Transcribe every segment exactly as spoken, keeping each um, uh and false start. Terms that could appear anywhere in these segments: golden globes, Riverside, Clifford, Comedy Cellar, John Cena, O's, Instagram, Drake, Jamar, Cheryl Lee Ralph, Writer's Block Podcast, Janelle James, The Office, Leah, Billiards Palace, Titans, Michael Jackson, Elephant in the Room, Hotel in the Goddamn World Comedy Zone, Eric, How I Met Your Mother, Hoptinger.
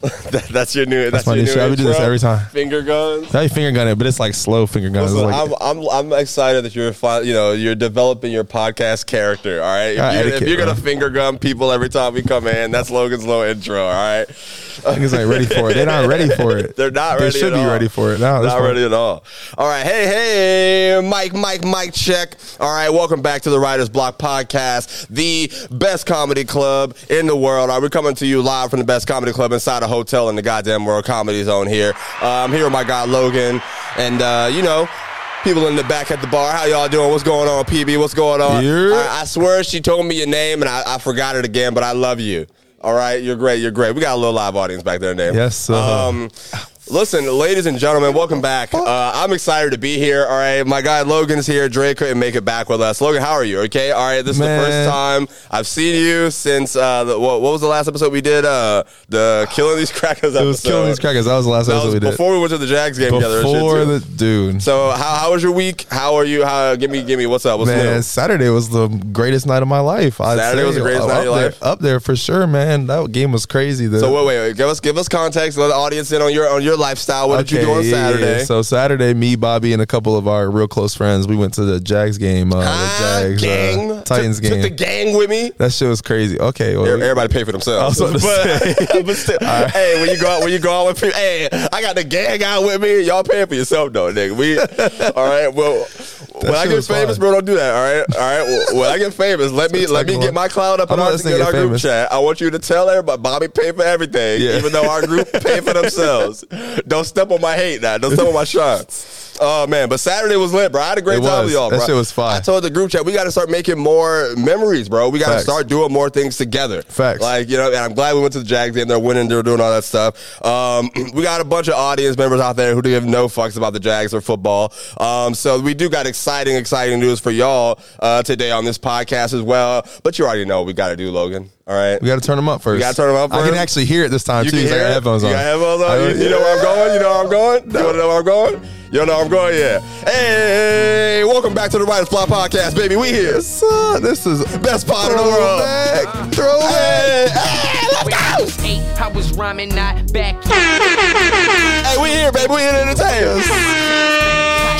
that, that's your new. That's, that's my new show. I would do this every time. Finger guns. Not finger gunning, but it's like slow finger guns. Listen, like, I'm, I'm I'm excited that you're fi- you know you're developing your podcast character. All right, if, uh, you, if you're gonna bro. finger gun people every time we come in, that's Logan's little intro. All right, Logan's like ready for it. They're not ready for it. They're not. They ready should at be all. ready for it. No, not ready at all. All right, hey hey, Mike Mike Mike check. All right, welcome back to the Writer's Block Podcast, the best comedy club in the world. All right, we're coming to you live from the best comedy club inside a hotel in the goddamn world comedy zone here. I'm um, here with my guy Logan, and uh, you know, people in the back at the bar. How y'all doing? What's going on, P B? What's going on? Yeah. I, I swear she told me your name, and I, I forgot it again, but I love you. All right, you're great, you're great. We got a little live audience back there today. Yes, sir. Um, listen, ladies and gentlemen, welcome back. Uh, I'm excited to be here, all right? My guy Logan's here. Drake couldn't make it back with us. Logan, how are you, okay? All right, this Man. is the first time I've seen you since, uh, the, what, what was the last episode we did? Uh, the Killing These Crackers episode. It was Killing These Crackers. That was the last episode we did. Before we went to the Jags game before together. Before the, dude. So how, how was your week? How are you? How Give me, give me, what's up? What's Man, new? Saturday was the greatest night of my life. I'd Saturday was the greatest night of your there, life? Up there for sure, man. Man, that game was crazy. Though. So wait, wait, wait, give us give us context. Let the audience in on your on your lifestyle. What okay, did you do on Saturday? Yeah. So Saturday, me, Bobby, and a couple of our real close friends, we went to the Jags game. Uh, ah, the Jags, gang, uh, Titans took, game. Took the gang with me. That shit was crazy. Okay, well, everybody paid for themselves. I was but, but still, right. Hey, when you go out, when you go out with people, hey, I got the gang out with me. Y'all paying for yourself though, nigga. We all right. Well, that when I get famous, fun. bro, don't do that. All right, all right. Well, when I get famous, let me let me get my cloud up. I want to get our famous. group chat. I want you to. To tell everybody Bobby paid for everything, yeah. even though our group paid for themselves. Don't step on my hate now. Don't step on my shots. Oh man, but Saturday was lit, bro. I had a great it time was. with y'all, bro. That shit was fire. I told the group chat we got to start making more memories, bro. We got to start doing more things together. Facts. Like, you know, and I'm glad we went to the Jags game. They're winning. They're doing all that stuff. Um, we got a bunch of audience members out there who do give no fucks about the Jags or football. Um, so we do got exciting, exciting news for y'all uh, today on this podcast as well. But you already know what we got to do, Logan. All right, we got to turn them up first. You got to turn them up first. I can actually hear it this time you too. Because I got headphones on. You got headphones on. You, you know where I'm going. You know where I'm going. No. You want to know where I'm going? You know where I'm going. Yeah. Hey, welcome back to the Writer's Block Podcast, baby. We here. Yes, this is best pod in the world. Back. Throw hey. it. Hey, let's go. Eight, I was rhyming, not back. Hey, we here, baby. We here to entertain us.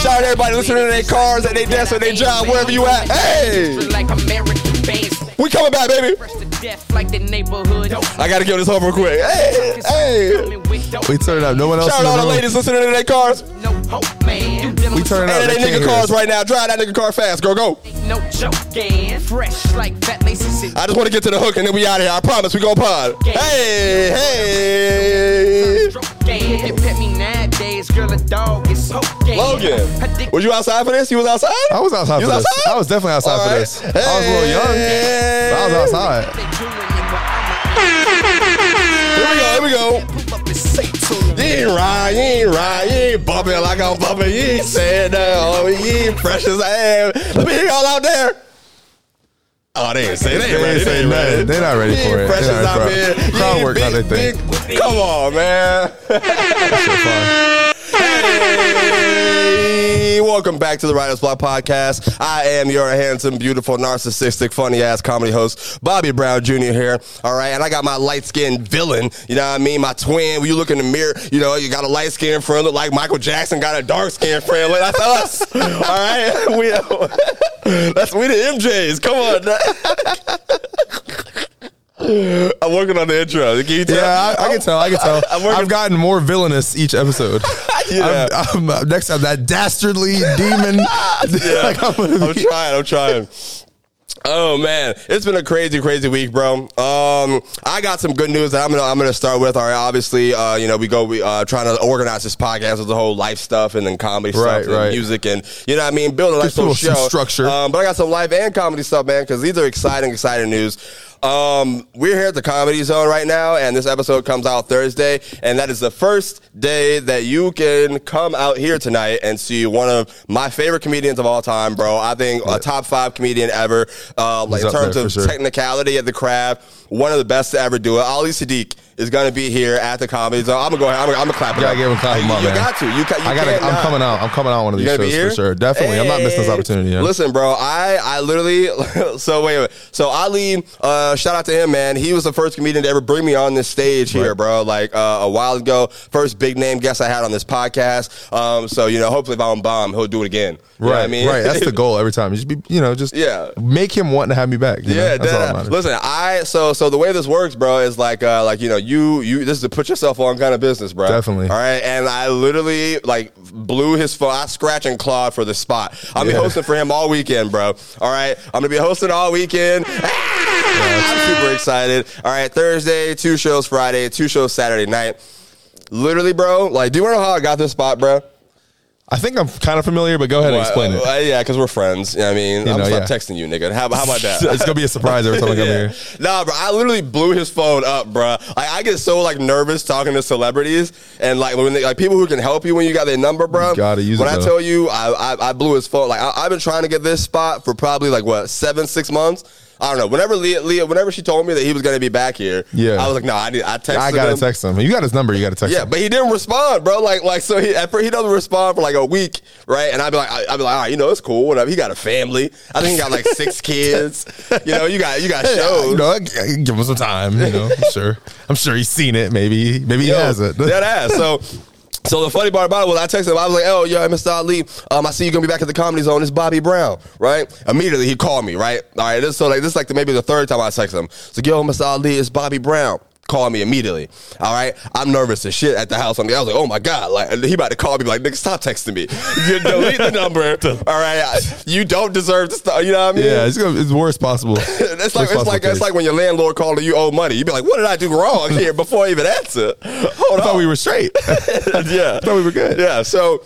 Shout out to everybody listening in their cars, at their desk, at their job, wherever you at. Hey. Like American bass. We coming back, baby. Like the neighborhood. I gotta give this home real quick. Hey, hey. We turn it up. No one else. Shout out all the ladies listening to their cars. No hope, man. We turn it up. Hey, they nigga cars right now. Drive that nigga car fast. Go, go. No joke, fresh like fat laces. I just want to get to the hook and then we out of here. I promise we gonna pod. Hey, hey. Logan, was you outside for this? You was outside? I was outside for this. I was definitely outside for this. I was a little young. I was outside. Here we go, here we go. You ain't right, you ain't right, you ain't bumping like I'm bumping, you ain't saying that, you ain't fresh as I am. Let me hear y'all out there. Oh, they ain't saying they ain't saying that. They're not ready for it. Fresh as I'm here. Crowd work, not their thing. Come on, man. Hey, welcome back to the Writer's Block Podcast. I am your handsome, beautiful, narcissistic, funny-ass comedy host, Bobby Brown Junior here, all right? And I got my light-skinned villain, you know what I mean? My twin, when you look in the mirror, you know, you got a light-skinned friend, look like Michael Jackson, got a dark-skinned friend, look, that's us, all right? We, that's, we the M Js, come on. I'm working on the intro. Can you tell? Yeah, I, I can tell. I can tell. I've gotten more villainous each episode. Yeah. I'm, I'm, next time, that dastardly demon. Yeah. Like I'm, gonna I'm be. trying. I'm trying. Oh man, it's been a crazy, crazy week, bro. Um, I got some good news that I'm gonna I'm gonna start with. All right, obviously, uh, you know, we go we uh, trying to organize this podcast with the whole life stuff and then comedy right, stuff right. and music and you know what I mean, build a nice little show structure. Um, but I got some life and comedy stuff, man, because these are exciting, exciting news. Um, we're here at the Comedy Zone right now, and this episode comes out Thursday, and that is the first day that you can come out here tonight and see one of my favorite comedians of all time, bro. I think a top five comedian ever, uh, like in terms of sure. technicality at the craft, one of the best to ever do it. Ali Siddiq is going to be here at the Comedy Zone. I'm going to go ahead. I'm going to clap it up. You got to give him clap him up, man. You got to. You, ca- you I gotta, I'm coming out. I'm coming out one of these shows for sure. Definitely. Hey. I'm not missing this opportunity. Yeah. Listen, bro. I, I literally... so, wait a minute. So, Ali, uh, shout out to him, man. He was the first comedian to ever bring me on this stage right. here, bro. Like, uh, a while ago. First big name guest I had on this podcast. Um, so, you know, hopefully if I don't bomb, he'll do it again. You right, know what I mean? Right. That's the goal every time. You just be, you know, just yeah. make him want to have me back. You yeah, know? That's all that listen, I so so the way this works, bro, is like uh, like you know, you you this is a put yourself on kind of business, bro. Definitely. All right, and I literally like blew his phone. I scratch and clawed for the spot. I'll yeah. be hosting for him all weekend, bro. All right, I'm gonna be hosting all weekend. yeah, I'm super excited. All right, Thursday, two shows Friday, two shows Saturday night. Literally, bro. Like, do you want to know how I got this spot, bro? I think I'm kind of familiar, but go ahead well, and explain uh, it. Uh, yeah, because we're friends. You know what I mean? You I'm know, yeah. texting you, nigga. How, how about that? It's going to be a surprise every time I come yeah. here. Nah, bro. I literally blew his phone up, bro. Like, I get so, like, nervous talking to celebrities and, like, when they, like people who can help you when you got their number, bro. You got to use when it, When I tell you, I, I I blew his phone. Like, I, I've been trying to get this spot for probably, like, what, seven, six months? I don't know. Whenever Leah, Leah, whenever she told me that he was going to be back here, yeah. I was like, no, I need. I texted him. I got to text him. You got his number. You got to text yeah, him. Yeah, but he didn't respond, bro. Like, like so he at first, he doesn't respond for like a week, right? And I'd be like, I'd be like, all right, you know, it's cool, whatever. He got a family. I think he got like six kids. You know, you got you got shows. You know, give him some time. You know, I'm sure. I'm sure he's seen it. Maybe, maybe yeah, he has it. That ass. So. So the funny part about it was I texted him. I was like, oh, yo, Mister Ali, um, I see you're going to be back at the Comedy Zone. It's Bobby Brown, right? Immediately, he called me, right? All right, this, so like, this is like the, maybe the third time I text him. So, yo, Mister Ali, it's Bobby Brown. Call me immediately. All right, I'm nervous as shit at the house. I mean, I was like, oh my god, like he about to call me. Like, nigga, stop texting me. You delete the number. All right, I, you don't deserve to stop. You know what I mean? Yeah, it's gonna, it's worse possible. it's like worst it's like case. It's like when your landlord calls you owe money. You be like, what did I do wrong here before I even answer? Hold I on. Thought we were straight. yeah, I thought we were good. Yeah, so.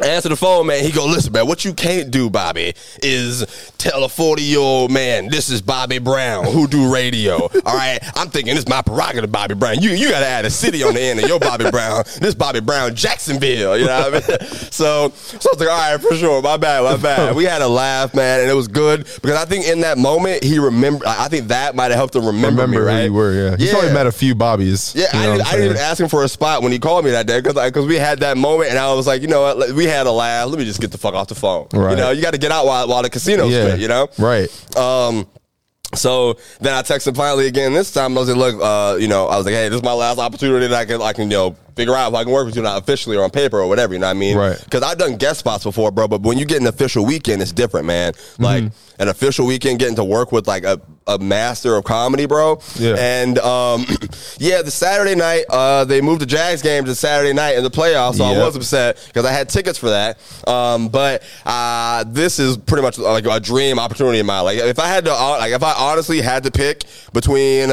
I answer the phone, man. He go, listen, man, what you can't do, Bobby, is tell a forty-year-old man, this is Bobby Brown, who do radio. All right? I'm thinking, this is my prerogative, Bobby Brown. You you got to add a city on the end of your Bobby Brown. This Bobby Brown, Jacksonville. You know what I mean? So, so I was like, all right, for sure. My bad, my bad. We had a laugh, man, and it was good. Because I think in that moment, he remembered. I think that might have helped him remember, remember me, right? Remember who you were, yeah. He's yeah. probably met a few Bobbies. Yeah, I didn't, I didn't even ask him for a spot when he called me that day because because we had that moment, and I was like, you know what? We had a laugh. Let me just get the fuck off the phone. Right. You know, you got to get out while while the casino's yeah. spit, you know? Right. Um, so then I texted finally again this time. I was like, look, uh, you know, I was like, hey, this is my last opportunity that I can, I can, you know, figure out if I can work with you not officially or on paper or whatever, you know what I mean? Right. Because I've done guest spots before, bro, but when you get an official weekend, it's different, man. Like, mm-hmm. an official weekend, getting to work with, like, a, a master of comedy, bro. Yeah. And, um, yeah, the Saturday night, uh, they moved the Jags game to Saturday night in the playoffs, so yep. I was upset because I had tickets for that. Um, but uh, this is pretty much, like, a dream opportunity of mine. Like, if I had to, like, if I honestly had to pick between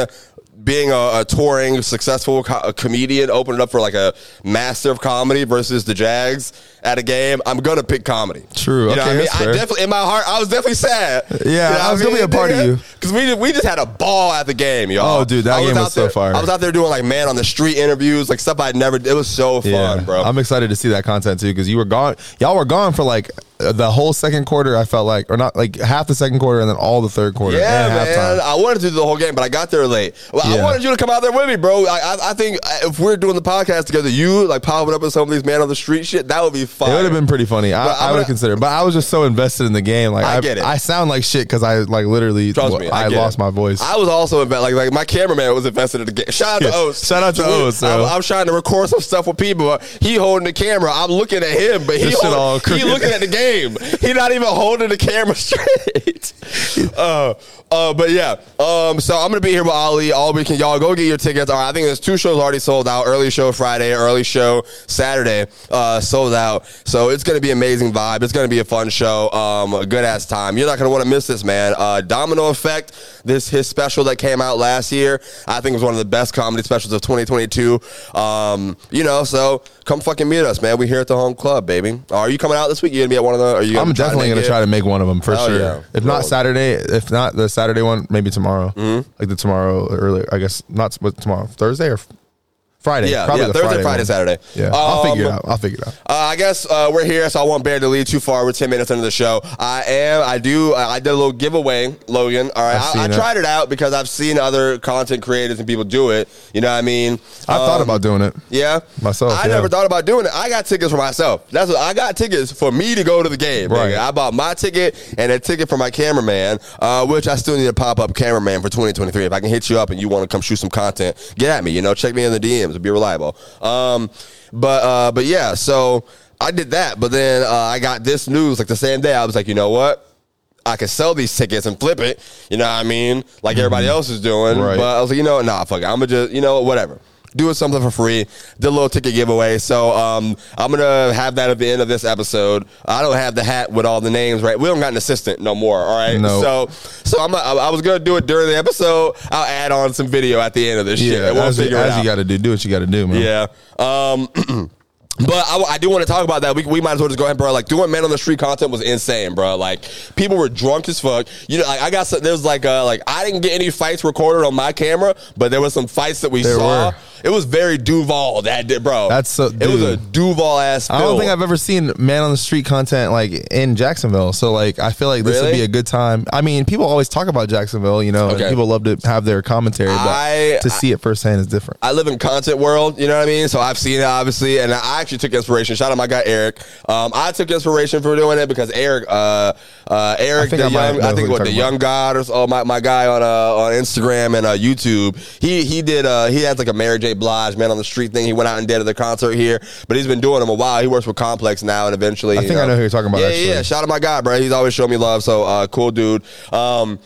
being a, a touring, successful co- a comedian, opening up for like a master of comedy versus the Jags at a game, I'm going to pick comedy. True. You know okay, what I mean? Fair. I definitely, in my heart, I was definitely sad. Yeah, you know I was going to be a part yeah. of you. Because we, we just had a ball at the game, y'all. Oh, dude, that was game was there, so fire. I was out there doing like man on the street interviews, like stuff I'd never, it was so fun, yeah. bro. I'm excited to see that content too, because you were gone, y'all were gone for like, the whole second quarter, I felt like, or not like half the second quarter, and then all the third quarter. Yeah, man. Halftime. I wanted to do the whole game, but I got there late. Well, yeah. I wanted you to come out there with me, bro. I, I, I think if we're doing the podcast together, you like popping up with some of these man on the street shit, that would be fun. It would have been pretty funny. I, I would have considered, but I was just so invested in the game. Like I, I get it. I sound like shit because I like literally. Trust me, I, I lost it. My voice. I was also invested. Like like my cameraman was invested in the game. Shout out yes. to O's. Shout out to O's. So. I'm, I'm trying to record some stuff with people. He holding the camera. I'm looking at him, but he hold, all he looking at the game. He's not even holding the camera straight. uh, uh, but yeah, um, so I'm gonna be here with Ali all weekend. Y'all go get your tickets. All right, I think there's two shows already sold out. Early show Friday, early show Saturday, uh, sold out. So it's gonna be amazing vibe. It's gonna be a fun show. Um, a good ass time. You're not gonna want to miss this, man. Uh, Domino Effect. This his special that came out last year. I think was one of the best comedy specials of twenty twenty-two. Um, you know, so come fucking meet us, man. We here at the home club, baby. Are you coming out this week? You gonna be at one. Are you gonna I'm definitely going to try to make one of them for oh, sure. Yeah. If cool. not Saturday, if not the Saturday one, maybe tomorrow. Mm-hmm. Like the tomorrow earlier, I guess not what, tomorrow, Thursday or Friday. Yeah, probably yeah, the Thursday, Friday, Friday Saturday. Yeah, um, I'll figure it out. I'll figure it out. Uh, I guess uh, we're here, so I won't bear to lead too far. We're ten minutes into the show. I am. I do. I did a little giveaway, Logan. All right, I, I tried it. it out because I've seen other content creators and people do it. You know what I mean? I um, thought about doing it. Yeah, myself. I yeah. never thought about doing it. I got tickets for myself. That's what I got tickets for me to go to the game. Right. Nigga. I bought my ticket and a ticket for my cameraman, uh, which I still need a pop up cameraman for twenty twenty-three. If I can hit you up and you want to come shoot some content, get at me. You know, check me in the D Ms. Be reliable. Um, but uh, but yeah, so I did that. But then uh, I got this news like the same day. I was like, you know what? I could sell these tickets and flip it. You know what I mean? Like everybody else is doing. Right. But I was like, you know what? Nah, fuck it. I'm going to just, you know, whatever. Doing something for free. Did a little ticket giveaway. So um, I'm going to have that at the end of this episode. I don't have the hat with all the names, right? We don't got an assistant no more, all right? No. So so I'm, I was going to do it during the episode. I'll add on some video at the end of this yeah, shit. Yeah, we'll figure it out. As you got to do. Do what you got to do, man. Yeah. Um, but I, I do want to talk about that. We, we might as well just go ahead, bro. Like, doing Man on the Street content was insane, bro. Like, people were drunk as fuck. You know, like, I got some, there was like, uh, like, I didn't get any fights recorded on my camera, but there was some fights that we there saw. Were. It was very Duval that did, bro. That's so, dude, it was a Duval ass. I don't think I've ever seen Man on the Street content like in Jacksonville. So like, I feel like this really? would be a good time. I mean, people always talk about Jacksonville, you know, okay. and people love to have their commentary, but I, to see it firsthand is different. I live in content world, you know what I mean? So I've seen it obviously, and I actually took inspiration. Shout out my guy Eric. Um, I took inspiration for doing it because Eric, uh, uh, Eric, I think, the I young, I think what the young god or oh, my my guy on uh, on Instagram and uh, YouTube, he he did uh, he has like a Mary J. Blige Man on the Street thing. He went out and did at the concert here, but he's been doing them a while. He works with Complex now, and eventually I think you know, I know who you're talking about. Yeah, actually. yeah. Shout out my guy, bro. He's always showing me love. So uh, cool, dude. Um,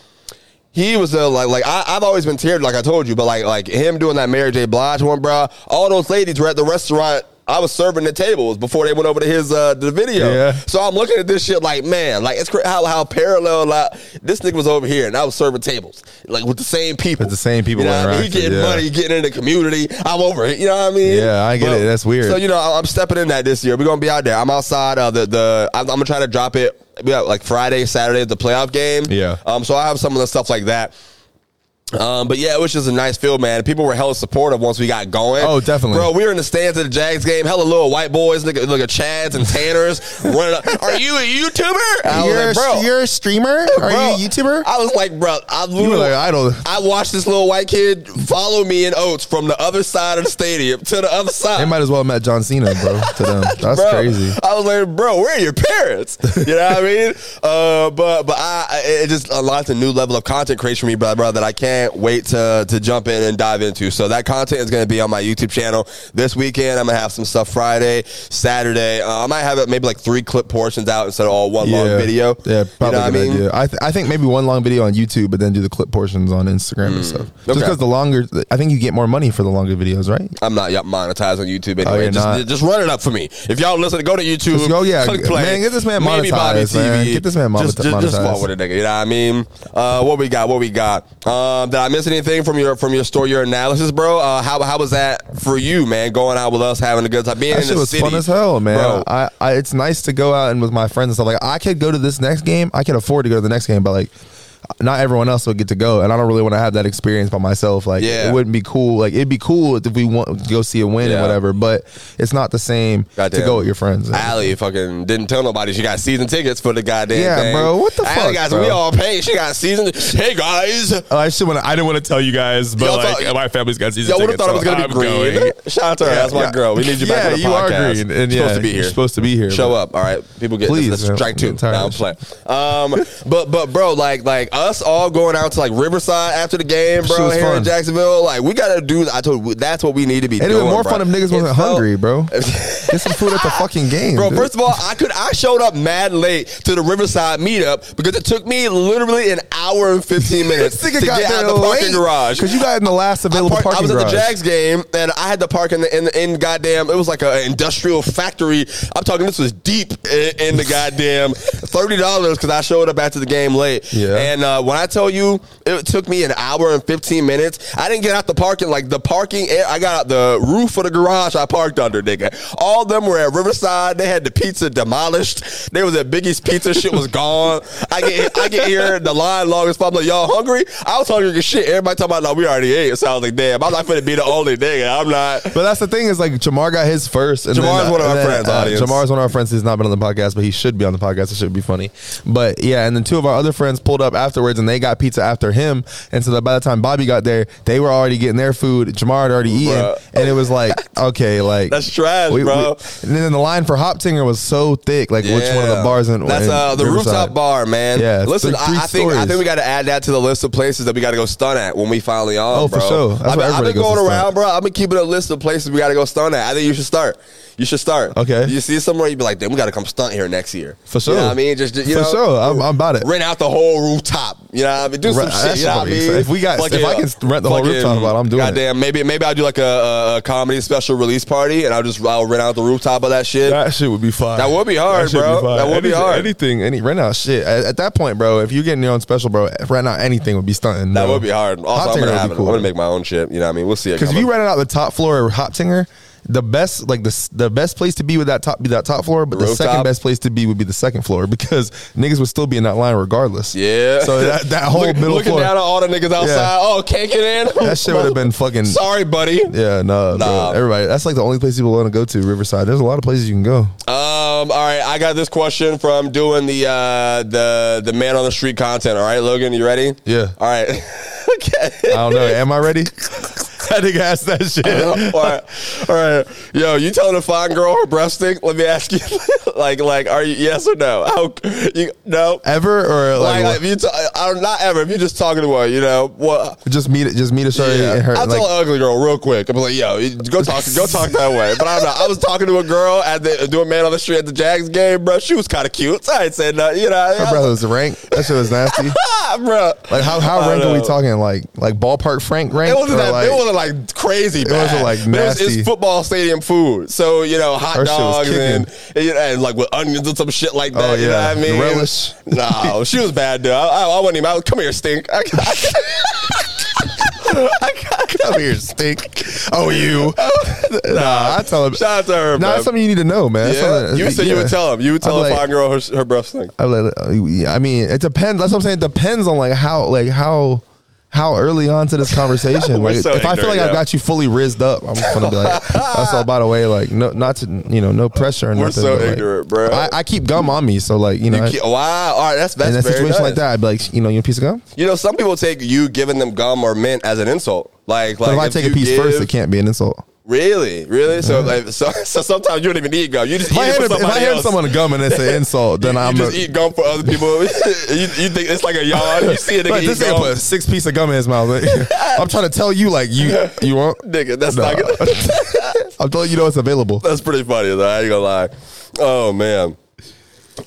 he was uh, like like I, I've always been tiered, like I told you, but like like him doing that Mary J. Blige one, bro. All those ladies were at the restaurant. I was serving the tables before they went over to his uh, the video. Yeah. So I'm looking at this shit like, man, like it's cra- how how parallel like, this nigga was over here and I was serving tables like with the same people. With the same people. You know what I mean? He getting yeah. money, getting in the community. I'm over it. You know what I mean? Yeah, I get but, it. That's weird. So you know, I'm stepping in that this year. We're gonna be out there. I'm outside of the the. I'm, I'm gonna try to drop it. Yeah, like Friday, Saturday, the playoff game. Yeah. Um. So I have some of the stuff like that. Um, but yeah, it was just a nice feel, man. People were hella supportive once we got going. Oh, definitely, bro. We were in the stands at the Jags game. Hella little white boys, nigga, nigga Chads and Tanners running up. Are you a YouTuber? I you're, was like, bro, you're a streamer. Are bro, you a YouTuber? I was like, bro, I little, like idol. I watched this little white kid follow me in Oats from the other side of the stadium to the other side. They might as well have met John Cena, bro. To them, that's bro, crazy. I was like, bro, where are your parents? You know what I mean? Uh, but but I it just unlocked a new level of content creation for me, bro, bro that I can't. Can't wait to to jump in and dive into. So that content is going to be on my YouTube channel this weekend. I'm going to have some stuff Friday, Saturday. Uh, I might have it maybe like three clip portions out instead of all one yeah, long video. Yeah, probably. You know what I mean? Idea. I, th- I think maybe one long video on YouTube, but then do the clip portions on Instagram mm. and stuff. Just because okay. the longer, I think you get more money for the longer videos, right? I'm not monetized on YouTube anyway. Oh, just, just run it up for me. If y'all listen, go to YouTube. Just go, yeah. Click play. Man, get this man monetized. Bobby T V. Man. Get this man monetized. Just, just, just fall with a nigga. You know what I mean? Uh, what we got? What we got? Um, Did I miss anything from your from your story, your analysis, bro? Uh, how how was that for you, man? Going out with us, having a good time, being that in the was city. Fun as hell, man. I, I, it's nice to go out and with my friends and stuff. Like I could go to this next game, I could afford to go to the next game, but like not everyone else would get to go, and I don't really want to have that experience by myself. Like yeah. it wouldn't be cool. Like it'd be cool if we want to go see a win yeah. and whatever, but it's not the same goddamn. To go with your friends. Ali fucking didn't tell nobody she got season tickets for the goddamn yeah, thing. Bro. What the Ali fuck, guys? Bro. We all paid. She got season. Hey guys, uh, I should want. I didn't want to tell you guys, but yo, like thought, my family's got season. Y'all would have thought so it was gonna I'm be green. Going. Shout out to her. Yeah, that's my yeah. girl. We need you yeah, back on the you podcast. Are green. And you're yeah, supposed to be here. You're supposed to be here. Show up. All right, people get please, this. Let's strike two. Now I'm playing. Um, but but bro, like like. Us all going out to like Riverside after the game, bro. Here fun. In Jacksonville, like we gotta do. I told you that's what we need to be. It'd doing, be more bro. Fun if niggas it's wasn't so, hungry, bro. Get some food at the fucking game, bro. Dude. First of all, I could. I showed up mad late to the Riverside meetup because it took me literally an hour and fifteen minutes to got get out the parking garage because you got in the last available I parked, parking garage. I was at garage. The Jags game and I had to park in the in, the, in goddamn. It was like an industrial factory. I'm talking. This was deep in, in the goddamn thirty dollars because I showed up after the game late. Yeah. And And uh, when I tell you it took me an hour and fifteen minutes, I didn't get out the parking. Like, the parking, I got out the roof of the garage I parked under, nigga. All of them were at Riverside. They had the pizza demolished. They was at Biggie's Pizza. Shit was gone. I get I get here, the line long as fuck. I'm like, y'all hungry? I was hungry as shit. Everybody talking about, no, we already ate. So I was like, damn, I'm not finna be the only nigga. I'm not. But that's the thing is, like, Jamar got his first. And Jamar's then, one of our then, friends, uh, audience. Jamar's one of our friends. He's not been on the podcast, but he should be on the podcast. It should be funny. But yeah, and then two of our other friends pulled up afterwards, and they got pizza after him. And so that by the time Bobby got there, they were already getting their food. Jamar had already eaten, bro. And it was like, okay, like that's trash, we, bro. We, and then the line for Hoptinger was so thick, like yeah. which one of the bars in that's in uh, the Riverside. Rooftop bar, man. Yeah, listen, three, three I, I think I think we got to add that to the list of places that we got to go stun at when we finally on. Oh, bro. For sure. That's I mean, I've been going around, bro. I've been keeping a list of places we got to go stun at. I think you should start. You should start. Okay. You see somewhere, you'd be like, damn, we got to come stunt here next year. For sure. You know what I mean? Just, you know, for sure. I'm, I'm about it. Rent out the whole rooftop. You know what I mean? Do right. some shit. You know what I mean? If, we got, if I can rent the whole rooftop, about it, I'm doing goddamn, it. Goddamn. Maybe maybe I'll do like a, a comedy special release party, and I'll just I'll rent out the rooftop of that shit. That shit would be fire. That would be hard, that bro. Be that would anything, be hard. Anything, any rent out shit. At, at that point, bro, if you're getting your own special, bro, rent out anything would be stunting. That bro. Would be hard. Also, Hoptinger I'm going to make my own shit. You know what I mean? We'll see. Because if you rented out the top floor of Hoptinger, the best, like the the best place to be would that top be that top floor, but the, the second top. Best place to be would be the second floor because niggas would still be in that line regardless. Yeah. So that, that whole Look, middle looking floor, down at all the niggas outside. Yeah. Oh, can't get in. That shit would have been fucking. Sorry, buddy. Yeah, no, nah, nah. Everybody. That's like the only place people want to go to. Riverside. There's a lot of places you can go. Um. All right, I got this question from doing the uh the the man on the street content. All right, Logan, you ready? Yeah. All right. Okay. I don't know. Am I ready? That nigga asked that shit. All right. All right. Yo, you telling a fine girl her breath stink? Let me ask you. like, like, are you yes or no? How, you, no. Ever or like, like, like if you t- I don't, not ever. If you're just talking to her, you know what? Just meet it. Just meet a shorty. Yeah. And her, I'll like, tell an ugly girl real quick. I'm like, yo, go talk, go talk that way. But I'm not. I was talking to a girl at the doing man on the street at the Jags game, bro. She was kind of cute. So I ain't saying nothing. You know, her I, brother was rank. That shit was nasty, bro. Like how how rank know. Are we talking? Like like ballpark Frank rank? It wasn't that. Like, it wasn't like crazy. Bad. It wasn't like nasty. It was, it's football stadium food. So you know, hot her dogs and, and, and like with onions and some shit like that. Oh, yeah. You know what I mean? The relish. No, she was bad, dude. I, I, I wasn't even. I was, come here, stink. I, I, I, come here, stink. Oh, you. Nah, nah, I tell him. Shout out to her. Nah, that's something you need to know, man. Yeah. You said yeah. you would tell him. You would tell a like, fine girl her, her breath stink. Like, I mean, it depends. That's what I'm saying. It depends on like how, like how. How early on to this conversation? Like, so if I feel like yeah. I've got you fully rizzed up, I'm just gonna be like, "That's all." By the way, like, no, not to you know, no pressure or We're nothing. We're so ignorant, like, bro. I, I keep gum on me, so like, you know, you keep, wow, all right, that's that's in a situation nice. Like that. I'd be like, you know, you want a piece of gum? You know, some people take you giving them gum or mint as an insult. Like, like so if I if take a piece give, first, it can't be an insult. Really, really. So, like, so, so sometimes you don't even need gum. You just if eat I it for somebody If I hand someone gum and it's an insult, then you, I'm you just a, eat gum for other people. you, you think it's like a yawn. You see a nigga eat gum. Put a six piece of gum in his mouth. I'm trying to tell you, like you, you want nigga. That's nah. not good. I'm telling you, know it's available. That's pretty funny though. I ain't gonna lie. Oh man.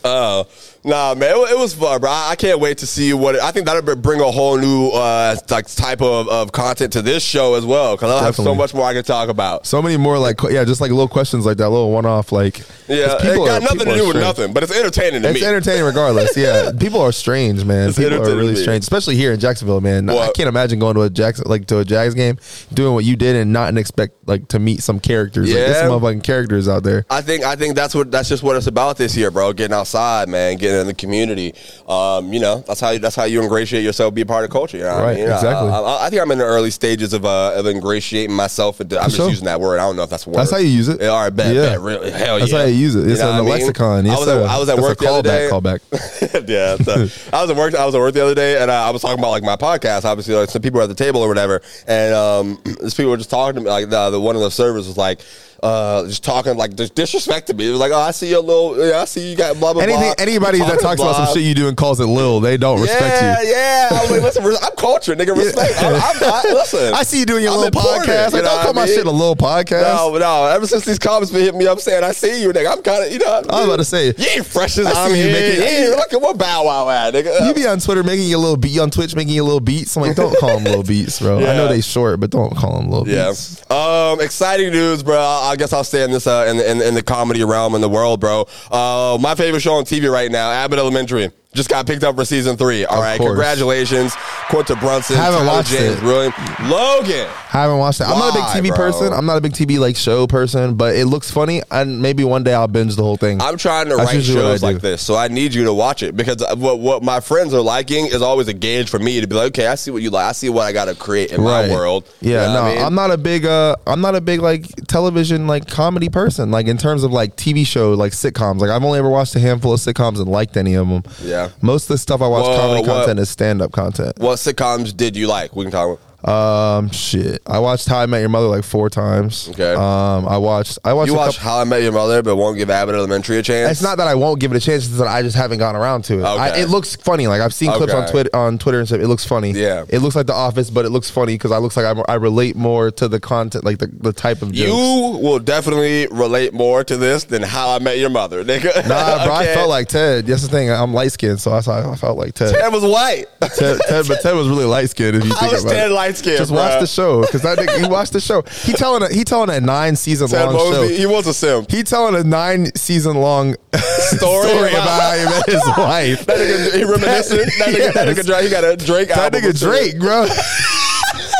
Oh. Uh, Nah, man, it, it was fun, bro. I, I can't wait to see what it, I think that'll bring a whole new uh, like type of, of content to this show as well, because I'll Definitely. have so much more I can talk about. So many more, like yeah, just like little questions like that, little one-off, like yeah, it got are, nothing to do with nothing, but it's entertaining to it's me. It's entertaining regardless. Yeah, people are strange, man. It's people are really strange, especially here in Jacksonville, man. What? I can't imagine going to a Jackson like to a Jags game, doing what you did, and not and expect like to meet some characters. Yeah, like, there's some motherfucking characters out there. I think I think that's what that's just what it's about this year, bro. Getting outside, man. Getting in the community, um, you know, that's how you, that's how you ingratiate yourself, be a part of culture. You know right, I mean? Exactly. I, I, I think I'm in the early stages of uh, of ingratiating myself. Into, I'm For just sure. using that word. I don't know if that's a word. That's how you use it. Yeah, all right, bet, yeah. bet, really, hell that's yeah. That's how you use it. It's you know in the lexicon. Yes, I was at, I was at work the other day. Callback. yeah, a, I was at work. I was at work the other day, and I, I was talking about like my podcast. Obviously, like, some people were at the table or whatever, and um, these people were just talking to me. Like the, the one of the servers was like. Uh, just talking like disrespect to me. It was like, oh, I see your little, yeah, I see you got blah blah Anything, blah. Anybody that talks blah. About some shit you do and calls it lil, they don't yeah, respect you. Yeah, yeah. I was like, listen, I'm culture, nigga. Respect. Yeah. I'm, I'm not. Listen, I see you doing your I'm little podcast. Like, you know don't call my mean? Shit a little podcast. No, no. Ever since these comments been hitting me up saying I see you, nigga, I'm kind of, you know. I was about to say, you ain't fresh as I'm here. Making, you look at what bow wow at, nigga. You be on Twitter making your little beat on Twitch making your little beats. I'm like, don't call them little beats, bro. Yeah. I know they short, but don't call them little yeah. beats. Um, exciting news, bro. I I guess I'll stay in this uh, in, in in the comedy realm in the world, bro. Uh, my favorite show on T V right now, Abbott Elementary. Just got picked up for season three. All of right, course. Congratulations, Quinta Brunson. Haven't watched James, it. Really? Logan. Haven't watched it. I'm Why, not a big T V bro? person. I'm not a big T V like show person, but it looks funny, and maybe one day I'll binge the whole thing. I'm trying to That's write shows like this, so I need you to watch it because what what my friends are liking is always a gauge for me to be like, okay, I see what you like. I see what I got to create in right. my world. Yeah, you know no, I mean? I'm not a big uh, I'm not a big like television like comedy person. Like in terms of like T V show like sitcoms. Like I've only ever watched a handful of sitcoms and liked any of them. Yeah. Most of the stuff I watch Whoa, comedy what, content is stand-up content. What sitcoms did you like? We can talk about. Um, shit. I watched How I Met Your Mother like four times. Okay. Um, I watched. I watched. You watched How I Met Your Mother, but won't give Abbott Elementary a chance. It's not that I won't give it a chance; it's that I just haven't gotten around to it. Okay. I, it looks funny. Like I've seen okay. clips on Twitter, on Twitter and stuff. It looks funny. Yeah. It looks like The Office, but it looks funny because I looks like I, I relate more to the content, like the, the type of jokes. You will definitely relate more to this than How I Met Your Mother, nigga. Nah, bro. Okay. I felt like Ted. That's the thing. I'm light skinned, so that's how I felt like Ted. Ted was white. Ted, Ted but Ted was really light skinned. If you think about Ted it. Light Skin, just watch bro. the show because that nigga, he watched the show. He telling a, he telling a nine season Ted long Mosby, show. He was a simp. He telling a nine season long story, story about how he met his wife. That nigga, he reminiscent. That, that, yes. that nigga, that nigga, he got a Drake. That nigga Drake, bro.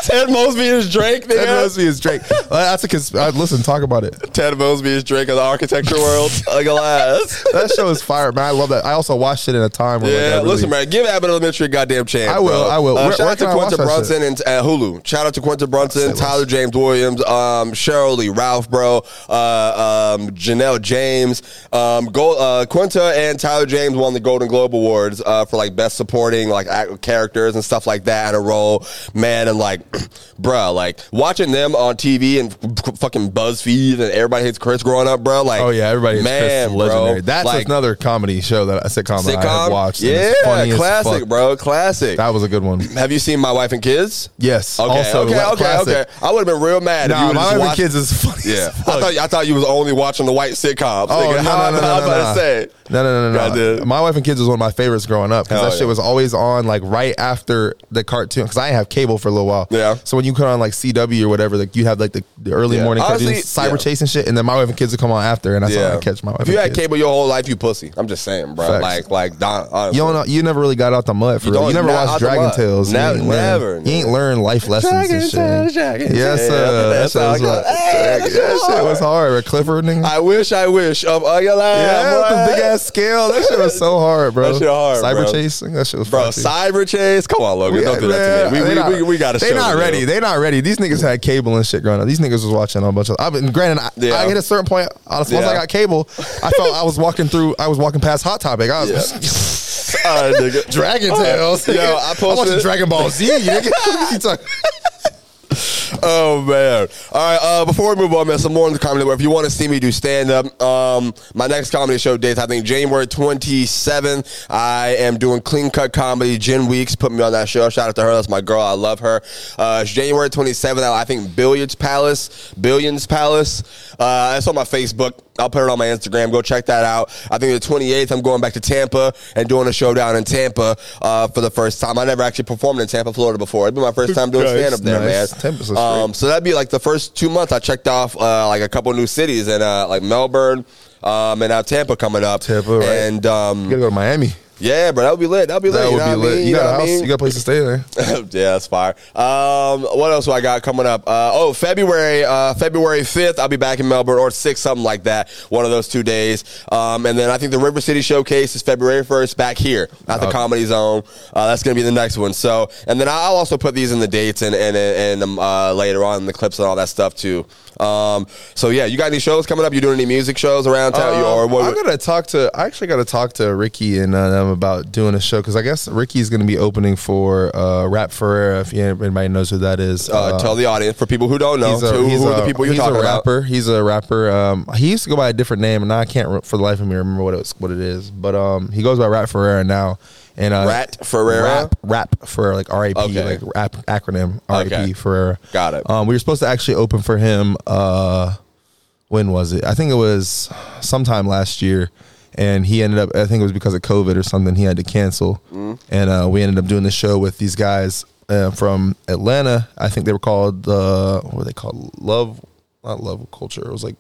Ted Mosby is Drake, nigga. Ted Mosby is Drake. That's a cons- Listen, talk about it. Ted Mosby is Drake of the architecture world. Like alas. That show is fire, man. I love that. I also watched it in a time where Yeah, like, listen, really... man. Give Abbott Elementary a goddamn chance. I will. Bro. I will. Uh, where, shout where out to Quinta Brunson and uh, Hulu. Shout out to Quinta Brunson, Tyler James Williams, um, Cheryl Lee Ralph, bro, uh, um, Janelle James. Um, Go- uh, Quinta and Tyler James won the Golden Globe Awards uh, for like best supporting like characters and stuff like that in a role, man, and like. Bruh, like watching them on T V and f- fucking BuzzFeed and Everybody Hates Chris growing up, bro. Like, oh yeah, Everybody Hates man, Chris, legendary. Bro, that's like, another comedy show that I sitcom, sitcom? That I have watched. Yeah, classic, bro, classic. That was a good one. Have you seen My Wife and Kids? Yes. Okay, also, okay, okay, classic. okay. I would have been real mad. Nah, if you My Wife watched, and Kids is funny. Yeah, as fuck. I thought I thought you was only watching the white sitcoms. Oh thinking, no, how no, no, I, no, no, no, no. Say it. no, no, no, no, no. My Wife and Kids was one of my favorites growing up because that yeah. shit was always on like right after the cartoon because I didn't have cable for a little while. Yeah. So when you come on like C W or whatever, like you have like the, the early yeah. morning Honestly, cartoons, cyber yeah. chase and shit, and then My Wife and Kids would come on after, and I yeah. saw like, catch My Wife. If you and had kids. Cable your whole life, you pussy. I'm just saying, bro. Facts. Like, like Don, honestly. You don't know, you never really got out the mud for you real. You never watched Dragon Tales. Never, you never. You ain't learned life lessons Dragon and shit. Tales, Dragon yes, sir. That shit was like, hey, that shit was hard. Clifford, nigga. I wish, I wish. Up all your life. Yeah, the big ass scale. That shit was so hard, bro. That shit hard. Cyber chase. That shit was bro. Cyber chase. Come on, Logan. Don't do that to me. We we got to show. Not ready. They're not ready. These niggas had cable and shit growing up. These niggas was watching a bunch of. I've been granted. I, yeah. I hit a certain point. Honestly, once yeah. I got cable, I felt I was walking through. I was walking past Hot Topic. I was. Yeah. Just, all right, nigga. Dragon Tales. Yo, I posted. I watched Dragon Ball Z. Nigga. What you talking? Oh, man. All right. Uh, before we move on, man, some more in the comedy. If you want to see me do stand-up, um, my next comedy show dates, I think, January twenty-seventh. I am doing Clean Cut Comedy. Jen Weeks put me on that show. Shout out to her. That's my girl. I love her. Uh, it's January twenty-seventh. I think Billiards Palace. Billions Palace. Uh, it's on my Facebook. I'll put it on my Instagram. Go check that out. I think the twenty-eighth, I'm going back to Tampa and doing a show down in Tampa uh, for the first time. I never actually performed in Tampa, Florida before. It'd be my first time doing stand-up there, nice. man. Um, so that'd be like the first two months I checked off uh, like a couple new cities and uh, like Melbourne um, and now Tampa coming up. Tampa, right. And, um, you gotta go to Miami. Yeah, bro, that would be lit. That would be lit. That would be lit. You got a house. You got a place to stay there. Yeah, that's fire. Um, what else do I got coming up? Uh, oh, February, uh, February fifth, I'll be back in Melbourne, or sixth, something like that, one of those two days. Um, and then I think the River City Showcase is February first back here at the okay. Comedy Zone. Uh, that's going to be the next one. So, and then I'll also put these in the dates and, and, and um, uh, later on in the clips and all that stuff, too. Um, so, yeah, you got any shows coming up? You doing any music shows around town? Um, or what, I'm going to talk to, I actually got to talk to Ricky and uh, them about doing a show because I guess Ricky's going to be opening for uh, Rap Ferreira, if anybody knows who that is. Uh, uh, tell the audience, for people who don't know, he's a, who, he's who are a, the people you're talking about. He's a rapper. About. He's a rapper. Um, he used to go by a different name, and now I can't for the life of me remember what it, was, what it is. But um, he goes by Rap Ferreira now. And uh, Rat Ferreira, rap, rap for like R I P, okay. like rap acronym R I P okay. Ferreira. Got it. Um, we were supposed to actually open for him. Uh, when was it? I think it was sometime last year, and he ended up. I think it was because of COVID or something. He had to cancel, mm. and uh, we ended up doing the show with these guys uh, from Atlanta. I think they were called the uh, what were they called? Love, not Love Culture. It was like.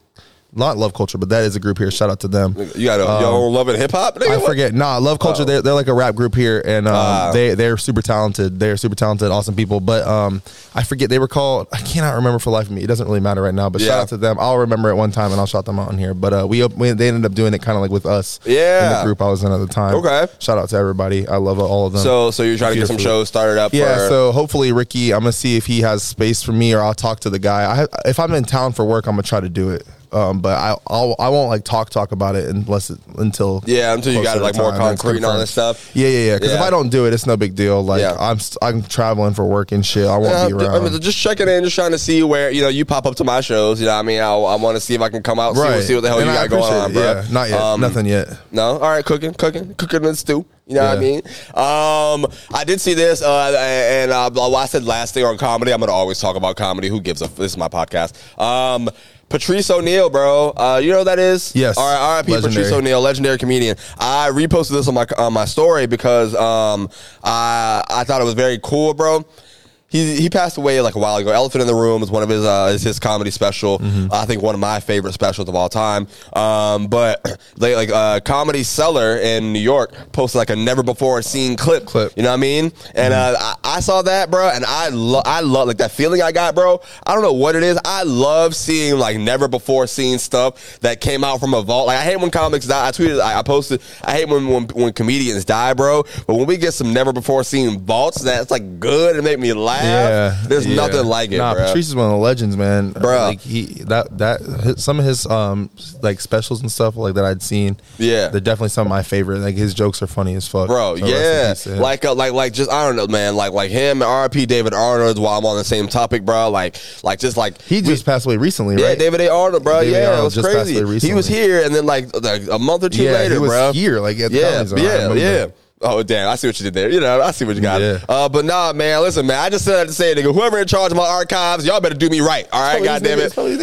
Not Love Culture, but that is a group here. Shout out to them. You got um, your own Love and Hip Hop? I forget. Nah, Love Culture, oh. they're, they're like a rap group here, and um, uh, they, they're super talented. They're super talented, awesome people. But um, I forget. They were called, I cannot remember for the life of me. It doesn't really matter right now, but yeah. shout out to them. I'll remember it one time, and I'll shout them out in here. But uh, we, we they ended up doing it kind of like with us yeah. in the group I was in at the time. Okay. Shout out to everybody. I love all of them. So so you're trying to get some shows started up? Yeah, or? So hopefully Ricky, I'm going to see if he has space for me, or I'll talk to the guy. I, if I'm in town for work, I'm going to try to do it. Um, but I I'll, I won't like talk talk about it unless it, until yeah until you got it like more concrete and all that stuff. Yeah, yeah, yeah. Because yeah. if I don't do it, it's no big deal. Like yeah. I'm I'm traveling for work and shit. I won't yeah, be around. I mean, just checking in, just trying to see where you know you pop up to my shows. You know, what I mean, I, I want to see if I can come out right. see, see what the hell and you I got going on, bro. Yeah, not yet, um, nothing yet. No, all right, cooking, cooking, cooking and stew. You know yeah. what I mean? Um, I did see this, uh, and uh, well, I said last thing on comedy. I'm gonna always talk about comedy. Who gives a? F- this is my podcast. Um. Patrice O'Neal, bro. Uh, you know who that is? Yes. R I P Patrice O'Neal, legendary comedian. I reposted this on my on my story because um, I I thought it was very cool, bro. He he passed away like a while ago. Elephant in the Room is one of his uh, is his comedy special. Mm-hmm. I think one of my favorite specials of all time. Um, but they, like uh, Comedy Cellar in New York posted like a never before seen clip. clip. You know what I mean? And mm-hmm. uh, I, I saw that, bro. And I love I love like that feeling I got, bro. I don't know what it is. I love seeing like never before seen stuff that came out from a vault. Like I hate when comics die. I tweeted. I, I posted. I hate when, when when comedians die, bro. But when we get some never before seen vaults, that's like good and make me laugh. Yeah, there's yeah. nothing like it. Nah, bro. Patrice is one of the legends, man. Bro, like he that that his, some of his um like specials and stuff like that I'd seen. Yeah, they're definitely some of my favorite. Like his jokes are funny as fuck, bro. So yeah, like uh, like like just I don't know, man. Like like him and R I P David Arnold. While I'm on the same topic, bro. Like like just like he just we, passed away recently, right? Yeah, David A. Arnold, bro. David yeah, Arnold it was just crazy. Passed away he was here, and then like, like a month or two yeah, later, he was bro. Here, like at the yeah, zone, yeah, yeah. Oh, damn, I see what you did there. You know, I see what you got. Yeah. Uh, but nah, man, listen, man, I just said to say, nigga, whoever in charge of my archives, y'all better do me right. All right, goddamn it. Comedy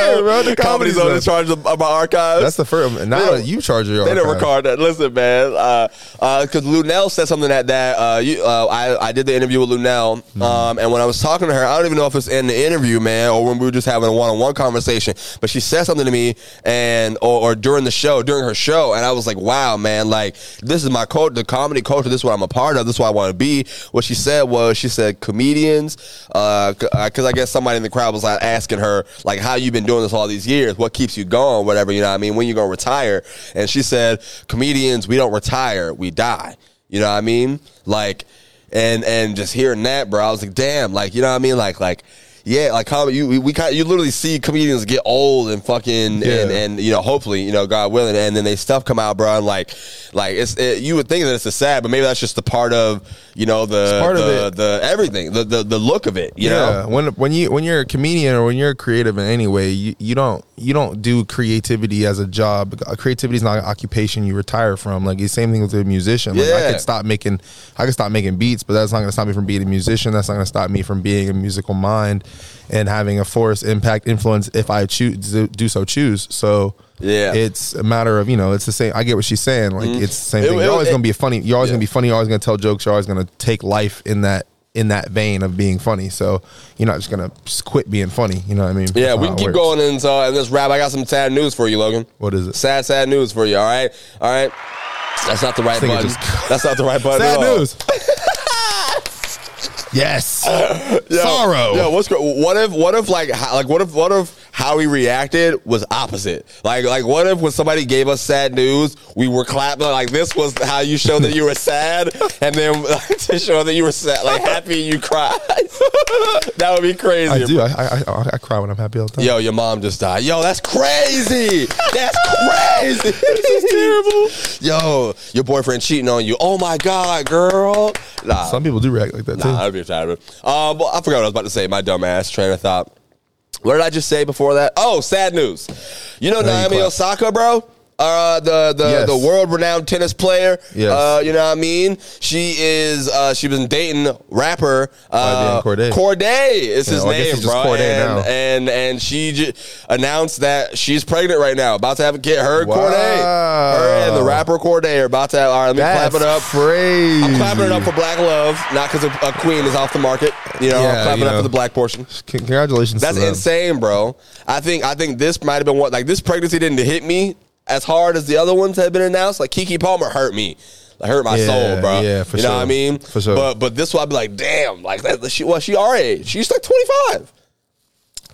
Zone, bro. The Comedy Zone in charge of my archives. That's the first. Now you charge your archives. They don't record that. Listen, man, because uh, uh, Lunell said something that, that uh, you, uh, I, I did the interview with Lunell, mm-hmm. um, and when I was talking to her, I don't even know if it's in the interview, man, or when we were just having a one-on-one conversation, but she said something to me and or, or during the show, during her show, and I was like, wow, man, like, Like, this is my culture, the comedy culture. This is what I'm a part of. This is what I want to be. What she said was, she said, comedians, because uh, I guess somebody in the crowd was like asking her, like, how you been doing this all these years? What keeps you going? Whatever, you know what I mean? When you going to retire? And she said, comedians, we don't retire. We die. You know what I mean? Like, and and just hearing that, bro, I was like, damn. Like, you know what I mean? Like, like. Yeah, like how you we, we kind of, you literally see comedians get old and fucking yeah. and, and you know hopefully you know God willing and then they stuff come out, bro. And like like it's it, you would think that it's a sad, but maybe that's just the part of you know the part the, of the everything the, the the look of it. You yeah. know when when you when you're a comedian or when you're creative in any way, you, you don't you don't do creativity as a job. Creativity is not an occupation you retire from. Like the same thing with a musician. Like, yeah. I could stop making I could stop making beats, but that's not going to stop me from being a musician. That's not going to stop me from being a musical mind and having a force, impact, influence if I choose do so choose. So yeah, it's a matter of, you know, it's the same. I get what she's saying. Like mm-hmm. it's the same it, thing. You're it, always it, gonna be funny. You're always yeah. gonna be funny. You're always gonna tell jokes. You're always gonna take life in that in that vein of being funny. So you're not just gonna just quit being funny. You know what I mean? Yeah, we can keep works. going and uh, in this rap. I got some sad news for you, Logan. What is it? Sad, sad news for you. All right, all right. That's not the right button. Just... That's not the right button. Sad at all. news. Yes. Uh, yo, sorrow. Yo, what's what if what if like like what if what if how we reacted was opposite? Like like what if when somebody gave us sad news, we were clapping like this was how you showed that you were sad, and then like, to show that you were sad, like happy, you cried. That would be crazy. I do. I, I I I cry when I'm happy all the time. Yo, your mom just died. Yo, that's crazy. That's crazy. This is terrible. Yo, your boyfriend cheating on you. Oh my God, girl. Nah. Some people do react like that nah, too. That'd be tired of it. Um, well, I forgot what I was about to say. My dumb ass train of thought. What did I just say before that? Oh, sad news. You know Naomi Osaka, bro? uh, the the, yes. the world renowned tennis player. Yes. Uh, you know what I mean? She is. Uh, she was in Dayton. Rapper uh, Cordae. Cordae is his yeah, name, bro. Cordae and, and and she j- announced that she's pregnant right now, about to have a kid. Her wow. Cordae, her and the rapper Cordae are about to have. All right, let me That's clap it up. Crazy. I'm clapping it up for Black love, not because a, a queen is off the market. You know, yeah, I'm clapping you know. up for the Black portion. Congratulations. That's to them. Insane, bro. I think I think this might have been what like this pregnancy didn't hit me as hard as the other ones have been announced. Like Keke Palmer hurt me. I hurt my yeah, soul, bro. Yeah, for you sure. You know what I mean? For sure. But but this one, I'd be like, damn, like that. She, well, she our age. She's like twenty five.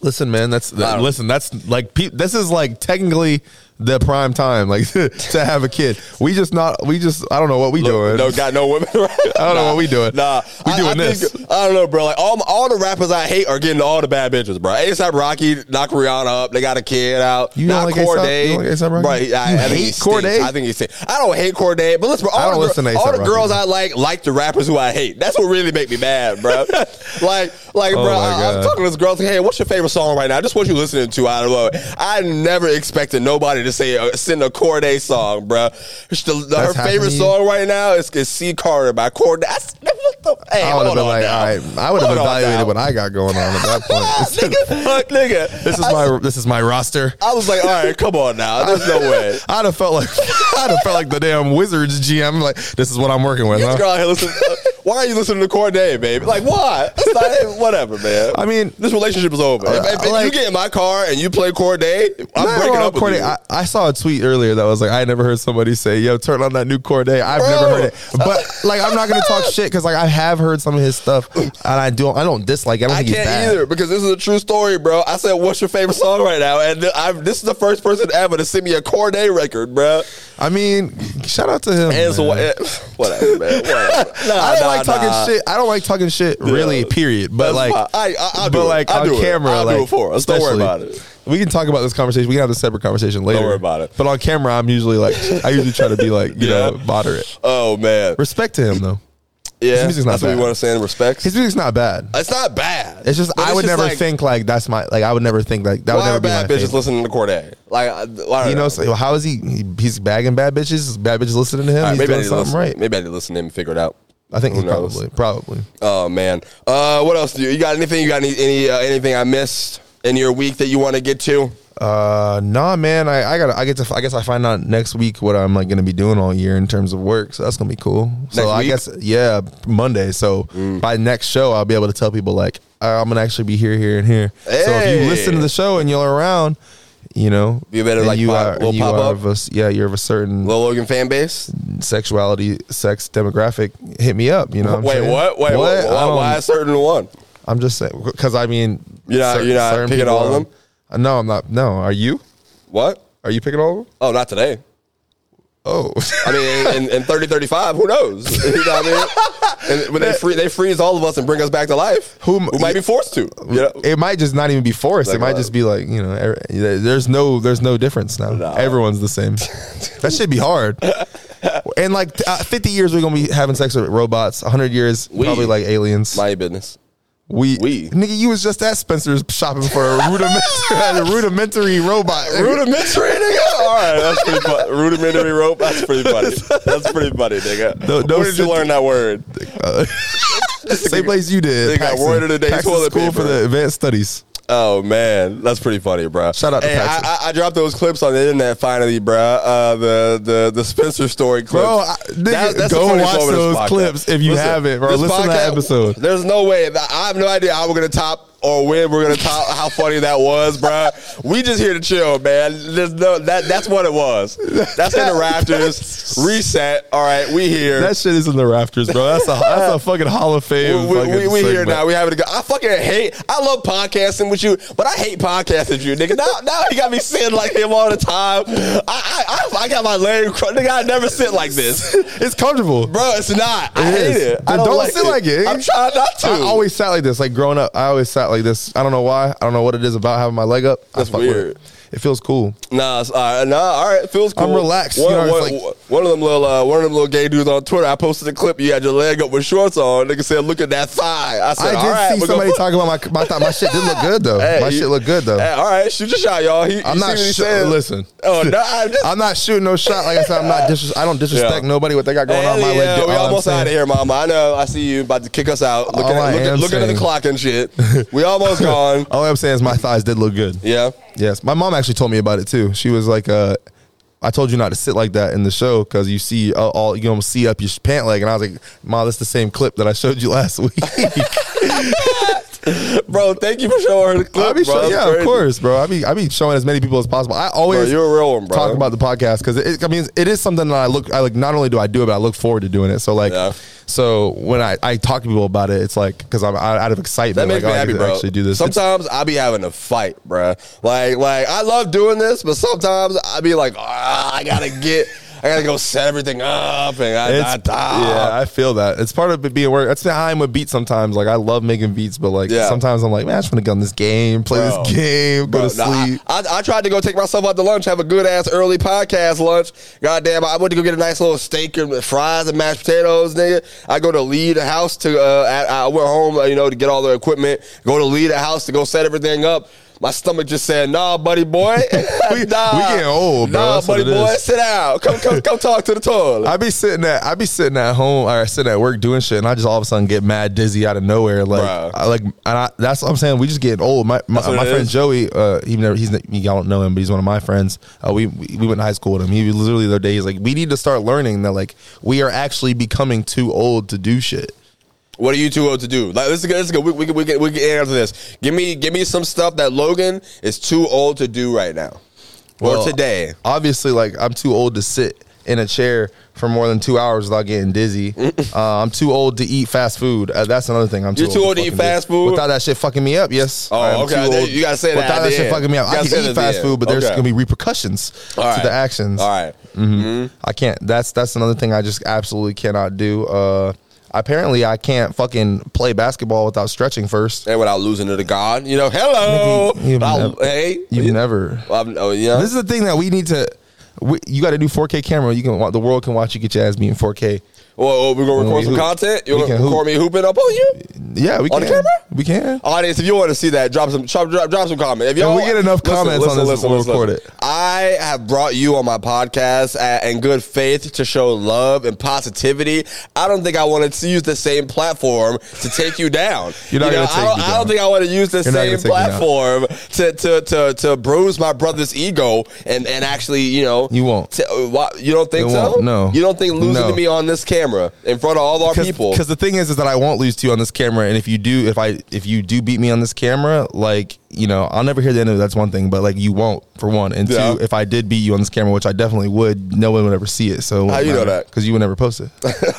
Listen, man, that's that, listen. That's like pe- this is like technically the prime time, like to have a kid. We just not. We just. I don't know what we Look, doing. No, got no women. Right? I don't nah, know what we doing. Nah, we I, doing I this. Think, I don't know, bro. Like all all the rappers I hate are getting all the bad bitches, bro. A$AP Rocky knocked Rihanna up. They got a kid out. You not like Cordae. You like A$AP Rocky? Bro, he, I, you I hate think Cordae. I think he's sick. I don't hate Cordae, but listen, bro, all the, listen all the girls I like like the rappers who I hate. That's what really make me mad, bro. like like, oh bro. I, I'm talking to this girl. Like, hey, what's your favorite song right now? Just what you listening to? I don't know. I never expected nobody to say uh, send a Cordae song, bro. The, the, her favorite song right now is, is "C Carter" by Cordae. Hey, I would have been like, all right, I would have evaluated what I got going on at that point. Nigga, fuck, nigga. This is I, my this is my roster. I was like, all right, come on now. There's no way. I'd have felt like I'd have felt like the damn Wizards G M. Like, this is what I'm working with. Huh? Girl out here listening, uh, why are you listening to Cordae, baby? Like, why? That's not it. Whatever, man. I mean, this relationship is over. Uh, if if like, you get in my car and you play Cordae, I'm breaking up with Cordae, you. I, I saw a tweet earlier that was like, I never heard somebody say, yo, turn on that new Cordae. I've Bro. never heard it. But like, I'm not going to talk shit because like I have heard some of his stuff and I don't, I don't dislike it. I, don't I think can't he's bad. Either because this is a true story, bro. I said, what's your favorite song right now? And th- I've, this is the first person ever to send me a Cordae record, bro. I mean, shout out to him. And so, man. It, whatever, man. Whatever. nah, I don't nah, like talking nah. shit. I don't like talking shit, really, yeah. period. But That's like, I, I, I'll but do like it. I'll on do camera, it. I'll like, do it for us. Don't worry about it. We can talk about this conversation. We can have a separate conversation later. Don't worry about it. But on camera, I'm usually like, I usually try to be like, you yeah. know, moderate. Oh, man. Respect to him, though. Yeah. His music's not that's bad. What we want to say in respect. His music's not bad. It's not bad. It's just, but I it's would just never like, think like that's my, like, I would never think like that would never be my thing. Why are bad bitches listening to Cordae? Like, why you know, so how is he, he, he's bagging bad bitches? Bad bitches listening to him? Right, he's maybe doing something listen. right. Maybe I did listen to him and figure it out. I think probably. Probably. Oh, man. Uh, what else do you, you got anything? You got any, any uh, anything I missed in your week that you want to get to? Uh, nah, man. I, I gotta. I get to. I guess I find out next week what I'm like gonna be doing all year in terms of work. So that's gonna be cool. So next I week? guess yeah, Monday. So mm. by next show, I'll be able to tell people like I'm gonna actually be here, here, and here. Hey. So if you listen to the show and you're around, you know, you better like you pop, are. We'll you pop are up. Of a, yeah, you're of a certain Lil Logan fan base, sexuality, sex demographic. Hit me up. You know. Wait, what? Wait, what? what? Why, um, why a certain one? I'm just saying, because I mean, you're not, certain, you're not picking all of them? Uh, no, I'm not. No, are you? What? Are you picking all of them? Oh, not today. Oh. I mean, in, in thirty thirty-five, who knows? You know what I mean? And when they, free, they freeze all of us and bring us back to life, who, who might be forced to. You know? It might just not even be forced. Like, it might uh, just be like, you know, every, there's no there's no difference now. Nah. Everyone's the same. That should be hard. And like uh, fifty years, we're going to be having sex with robots. one hundred years, we, probably like aliens. My business. We, we nigga, you was just at Spencer's shopping for a rudimentary, a rudimentary robot. Rudimentary, nigga. All right, that's pretty funny. Rudimentary robot. That's pretty funny. That's pretty funny, nigga. No, no Where did you learn that word? Uh, same place you did. They got word of the day. Toilet school paper. For the advanced studies. Oh man, that's pretty funny, bro. Shout out to hey, Patrick. I, I, I dropped those clips on the internet finally, bro. Uh, the the the Spencer story clips. Bro, I, nigga, that, that's go watch those podcast. clips if you listen, haven't, bro. Listen podcast, to that episode. There's no way. I have no idea how we're gonna top or when we're gonna top how funny that was, bro. We just here to chill, man. There's no that that's what it was. That's in the rafters. Reset. All right, we here. That shit is in the rafters, bro. That's a that's a fucking Hall of Fame. We, we, we, we here now. We having to go. I fucking hate. I love podcasting with you, but I hate podcasting with you, nigga. Now now you got me sitting like him all the time. I I I, I got my leg. Nigga, I never sit like this. It's comfortable, bro. It's not. It I hate is. it. I don't, don't like sit it. like it. I'm trying not to. I always sat like this. Like growing up, I always sat like like this. I don't know why. I don't know what it is about having my leg up. That's weird. It. it feels cool. Nah, it's all right. Nah, all right. It feels cool. I'm relaxed. One, you know, one, like, one of them little, uh, one of them little gay dudes on Twitter. I posted a clip. You had your leg up with shorts on. Nigga said, "Look at that thigh." I said, I all did right, see we're somebody talking about my my thigh. My shit did look good though. Hey, my you, shit look good though. Hey, all right, shoot your shot, y'all. He, I'm not. Sh- listen. Oh, no, I'm, just, I'm not shooting no shot. Like I said, I'm not. Dis- I don't disrespect yeah. nobody. What they got going hey, on my yeah, leg. We all almost out of here, Mama. I know. I see you about to kick us out. Looking at, looking, looking at the clock and shit. We almost gone. All I'm saying is my thighs did look good. Yeah. Yes. My mom actually told me about it too. She was like, uh, I told you not to sit like that in the show because you see uh, all you almost see up your pant leg. And I was like, Ma, that's the same clip that I showed you last week. Bro, thank you for showing her the clip, be bro. Show, yeah, crazy. Of course, bro. I be I be showing as many people as possible. I always bro, you're a real one, bro. Talk about the podcast because I mean it is something that I look I like. Not only do I do it, but I look forward to doing it. So like, yeah. so when I, I talk to people about it, it's like because I'm out of excitement. That makes like, me oh, happy, I bro. Actually do this. Sometimes I be having a fight, bro. Like like I love doing this, but sometimes I be like, oh, I gotta get. I gotta go set everything up and I, I yeah, I feel that it's part of it being work. That's how I'm with beats sometimes. Like I love making beats, but like yeah. sometimes I'm like, man, I just want to go in this game, play bro. this game, bro, go to nah, sleep. I, I, I tried to go take myself out to lunch, have a good ass early podcast lunch. Goddamn, I went to go get a nice little steak and fries and mashed potatoes, nigga. I go to leave the house to uh, I, I went home, you know, to get all the equipment. Go to leave the house to go set everything up. My stomach just said, nah, buddy boy. we, nah, we getting old, bro. Nah, That's buddy boy, is. sit down. Come come, come talk to the toilet. I be sitting at I be sitting at home or sitting at work doing shit, and I just all of a sudden get mad dizzy out of nowhere. Like, I, like and I, that's what I'm saying. We just getting old. My my, my friend is. Joey, uh, he never, he's, I don't know him, but he's one of my friends. Uh, we, we we went to high school with him. He was literally the other day, he's like, we need to start learning that like we are actually becoming too old to do shit. What are you too old to do? Like, this is good. This is good. We, we, we, we can answer this. Give me give me some stuff that Logan is too old to do right now. Well, or today. Obviously, like, I'm too old to sit in a chair for more than two hours without getting dizzy. uh, I'm too old to eat fast food. Uh, that's another thing. I'm too You're old too old to, old to eat fast food? Without that shit fucking me up, yes. Oh, okay. You got to say that. Without that shit fucking me up. I can eat fast food, but there's going to be repercussions to the actions. All right. Mm-hmm. Mm-hmm. I can't. That's, that's another thing I just absolutely cannot do. Uh... Apparently, I can't fucking play basketball without stretching first. And without losing to the God. You know, hello. You've, you've never, hey. You've never. Oh, yeah. This is the thing that we need to. We, you got a new four K camera. You can The world can watch you get your ass beat in four K. Well, we're going to record we some hoop. content? You're going to record hoop. me hooping up on you? Yeah, we on can. On the camera? We can. Audience, if you want to see that, drop some drop, drop, drop some comment. If y'all, we get enough listen, comments listen, on this, listen, we'll listen, record listen. it. I have brought you on my podcast at, in good faith to show love and positivity. I don't think I want to use the same platform to take you down. You're not you know, going to take I me down. I don't think I want to use the You're same platform to, to, to, to bruise my brother's ego and, and actually, you know. You won't. To, you don't think it so? No. You don't think losing no. to me on this camera? Camera in front of all our Cause, people because the thing is is that I won't lose to you on this camera, and if you do if I if you do beat me on this camera, like, you know, I'll never hear the end of it. That's one thing, but like you won't, for one, and yeah. two, if I did beat you on this camera, which I definitely would, no one would ever see it. So how you know that? Because you would never post it.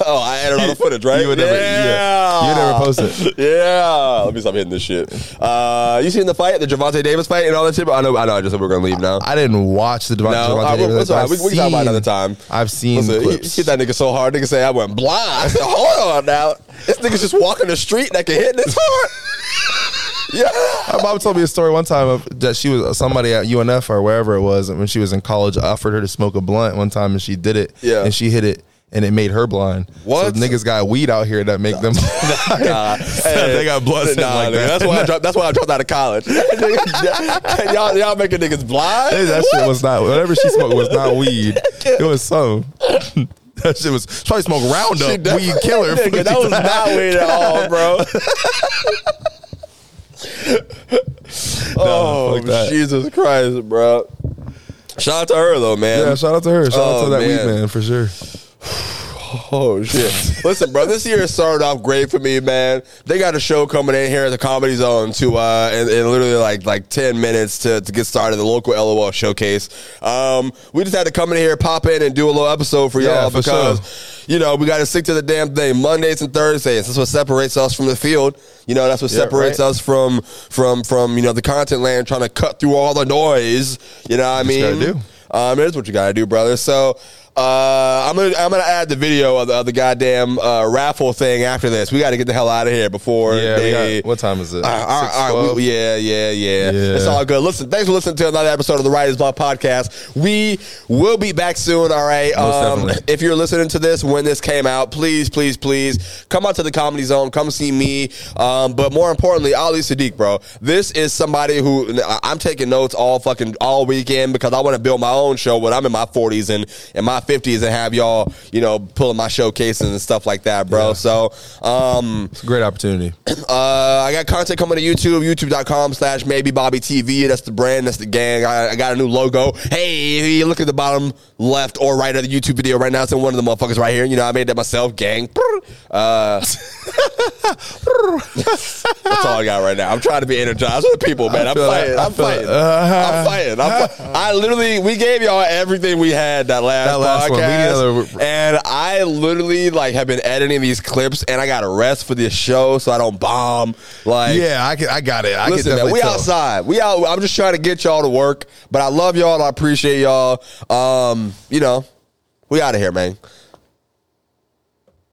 Oh, I added all the footage, right? You would yeah. never, yeah, you never post it. Yeah, let me stop hitting this shit. Uh, you seen the fight, the Gervonta Davis fight, and all that shit? But I know, I know. I just said we're gonna leave now. I, I didn't watch the Devont- no, Gervonta I, Davis. Right. We, we can talk about another time. I've seen. Listen, clips. He, hit that nigga so hard, nigga say I went blind. I said, hold on now, this nigga's just walking the street that can hit this hard. Yeah, my mom told me a story one time of, that she was somebody at U N F or wherever it was, and when she was in college, I offered her to smoke a blunt one time, and she did it. Yeah, and she hit it, and it made her blind. What? So niggas got weed out here that make nah. them. Nah, hey, they got blunts. Nah, like that. That's why I dropped. That's why I dropped out of college. y'all, y'all making niggas blind. Hey, that what? shit was not. Whatever she smoked was not weed. It was some. That shit was probably smoke Roundup. Weed killer. Nigga, that was not weed at all, bro. no, oh Jesus Christ, bro! Shout out to her though, man. Yeah, shout out to her. Shout oh, out to that man. weed man for sure. Oh shit! Listen, bro, this year started off great for me, man. They got a show coming in here at the Comedy Zone to uh, in, in literally like like ten minutes to, to get started. The local L O L showcase. Um, we just had to come in here, pop in, and do a little episode for yeah, y'all for because sure. you know we got to stick to the damn thing. Mondays and Thursdays. That's what separates us from the field. You know, that's what yeah, separates right. us from from from you know the content land, trying to cut through all the noise. You know what I mean? That's what you gotta do. Um, it is what you gotta do, brother. So. Uh, I'm gonna I'm gonna add the video of the, of the goddamn uh, raffle thing after this. We got to get the hell out of here before. Yeah. They, got, what time is it? Uh, all right, we, yeah, yeah, yeah, yeah. It's all good. Listen, thanks for listening to another episode of the Writer's Block Podcast. We will be back soon. All right. Um, if you're listening to this when this came out, please, please, please come out to the Comedy Zone. Come see me. Um, but more importantly, Ali Siddiq, bro. This is somebody who I'm taking notes all fucking all weekend because I want to build my own show when I'm in my forties and and my fifties and have y'all, you know, pulling my showcases and stuff like that, bro. Yeah. So, um, it's a great opportunity. Uh, I got content coming to YouTube, youtube.com slash maybe Bobby TV. That's the brand, that's the gang. I, I got a new logo. Hey, look at the bottom left or right of the YouTube video right now. It's in one of the motherfuckers right here. You know, I made that myself, gang. Uh, that's all I got right now. I'm trying to be energized with the people, man. I'm fighting. I'm fighting. I'm fighting. I literally, we gave y'all everything we had that last that last podcast, one. And I literally like have been editing these clips, and I got to rest for this show so I don't bomb. Like, yeah, I can, I got it. I listen, can man, we tell. outside. We out. I'm just trying to get y'all to work, but I love y'all. And I appreciate y'all. Um, you know, we out of here, man.